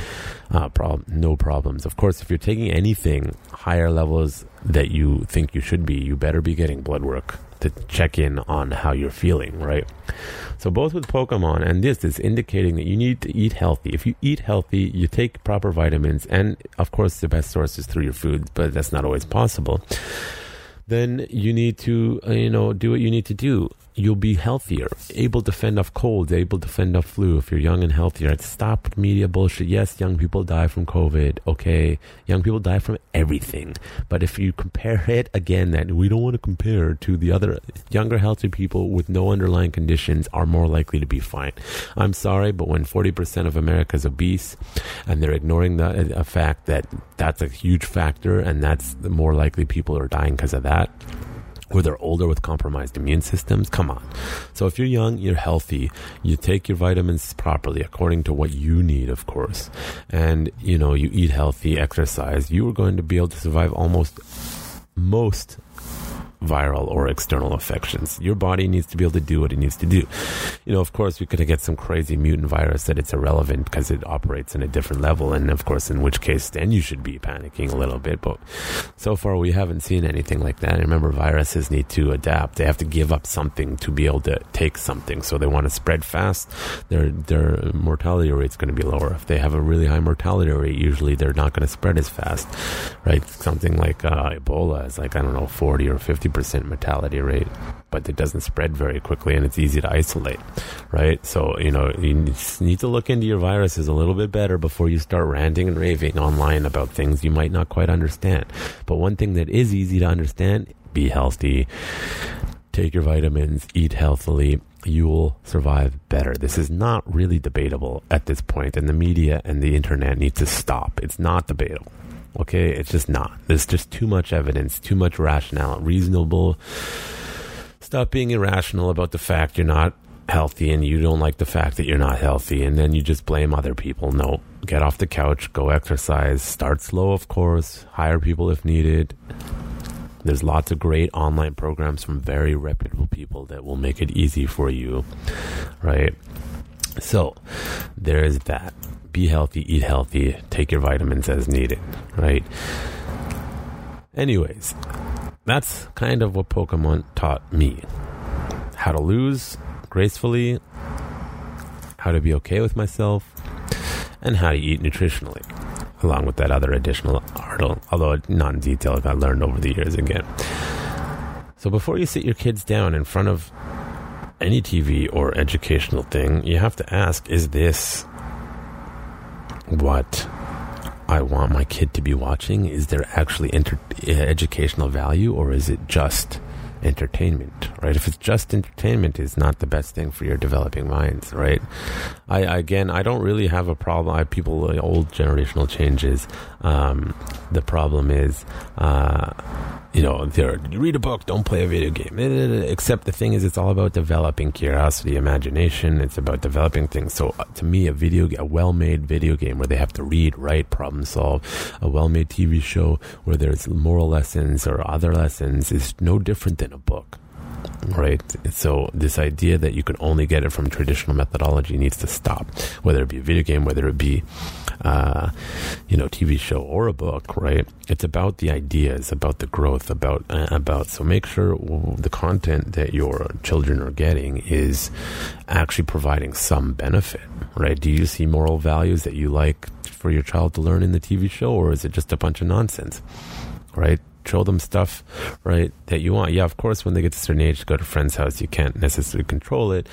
uh, prob- no problems. Of course, if you're taking anything higher levels that you think you should be, you better be getting blood work to check in on how you're feeling, right? So both with Pokemon and this is indicating that you need to eat healthy. If you eat healthy, you take proper vitamins, and of course the best source is through your food, but that's not always possible. Then you need to, you know, do what you need to do. You'll be healthier, able to fend off colds, able to fend off flu. If you're young and healthier, stop media bullshit. Yes, young people die from COVID. Okay, young people die from everything. But if you compare it again, that we don't want to compare to the other younger, healthy people with no underlying conditions are more likely to be fine. I'm sorry, but when forty percent of America is obese and they're ignoring the a fact that that's a huge factor, and that's the more likely people are dying because of that, or they're older with compromised immune systems, come on. So if you're young, you're healthy, you take your vitamins properly according to what you need, of course, and, you know, you eat healthy, exercise, you are going to be able to survive almost most viral or external infections. Your body needs to be able to do what it needs to do. You know, of course, we could get some crazy mutant virus that it's irrelevant because it operates in a different level, and of course, in which case, then you should be panicking a little bit, but so far, we haven't seen anything like that. And remember, viruses need to adapt. They have to give up something to be able to take something, so they want to spread fast. Their, their mortality rate's going to be lower. If they have a really high mortality rate, usually they're not going to spread as fast, right? Something like uh, Ebola is like, I don't know, forty or fifty percent mortality rate, but it doesn't spread very quickly, and it's easy to isolate, right? So, you know, you need to look into your viruses a little bit better before you start ranting and raving online about things you might not quite understand. But one thing that is easy to understand, be healthy, take your vitamins, eat healthily, you will survive better. This is not really debatable at this point, and the media and the internet need to stop. It's not debatable. Okay, it's just not. There's just too much evidence, too much rationale, reasonable. Stop being irrational about the fact you're not healthy and you don't like the fact that you're not healthy, and then you just blame other people. No, get off the couch, go exercise, start slow, of course, hire people if needed. There's lots of great online programs from very reputable people that will make it easy for you, right? So there is that. Be healthy, eat healthy, take your vitamins as needed, right? Anyways, that's kind of what Pokemon taught me. How to lose gracefully, how to be okay with myself, and how to eat nutritionally, along with that other additional article, although not in detail, if I learned over the years again. So before you sit your kids down in front of any T V or educational thing, you have to ask, is this what I want my kid to be watching? Is there actually inter- educational value, or is it just entertainment, right? If it's just entertainment, it's not the best thing for your developing minds, right? I, again, I don't really have a problem. I have people, like, old generational changes. Um, the problem is, uh, you know, they're, you read a book, don't play a video game. Except the thing is, it's all about developing curiosity, imagination. It's about developing things. So uh, to me, a video, a well-made video game where they have to read, write, problem solve, a well-made T V show where there's moral lessons or other lessons is no different than a book, right? So this idea that you can only get it from traditional methodology needs to stop, whether it be a video game, whether it be uh you know T V show or a book, right? It's about the ideas, about the growth, about uh, about so make sure the content that your children are getting is actually providing some benefit, right? Do you see moral values that you like for your child to learn in the T V show, or is it just a bunch of nonsense, right? Show them stuff, right, that you want. Yeah, of course, when they get to a certain age to go to a friend's house, you can't necessarily control it.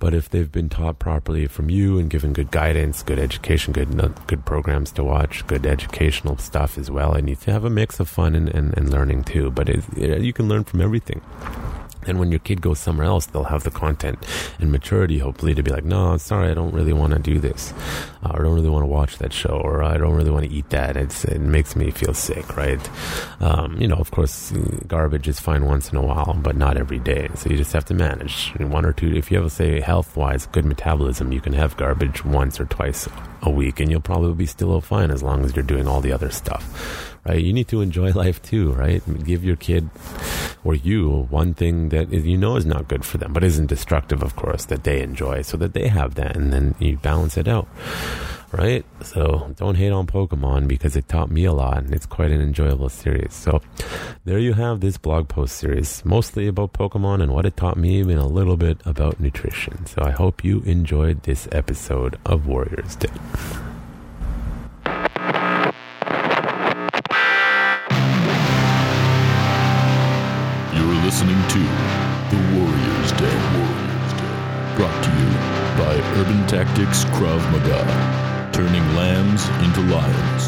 But if they've been taught properly from you and given good guidance, good education, good good programs to watch, good educational stuff as well, and you have a mix of fun and, and, and learning too. But it, it, you can learn from everything. And when your kid goes somewhere else, they'll have the content and maturity, hopefully, to be like, no, I'm sorry, I don't really want to do this. Uh, or I don't really want to watch that show. Or I don't really want to eat that. It's, it makes me feel sick, right? Um, you know, of course, garbage is fine once in a while, but not every day. So you just have to manage. And one or two, if you have, say, health-wise, good metabolism, you can have garbage once or twice a week, and you'll probably be still fine as long as you're doing all the other stuff. Right? You need to enjoy life too, right? Give your kid or you one thing that is, you know, is not good for them, but isn't destructive, of course, that they enjoy, so that they have that, and then you balance it out, right? So don't hate on Pokemon, because it taught me a lot, and it's quite an enjoyable series. So there you have this blog post series, mostly about Pokemon and what it taught me, and a little bit about nutrition. So I hope you enjoyed this episode of Warriors Dead. Listening to The Warriors Dead, Warriors Dead, brought to you by Urban Tactics Krav Maga, turning lambs into lions.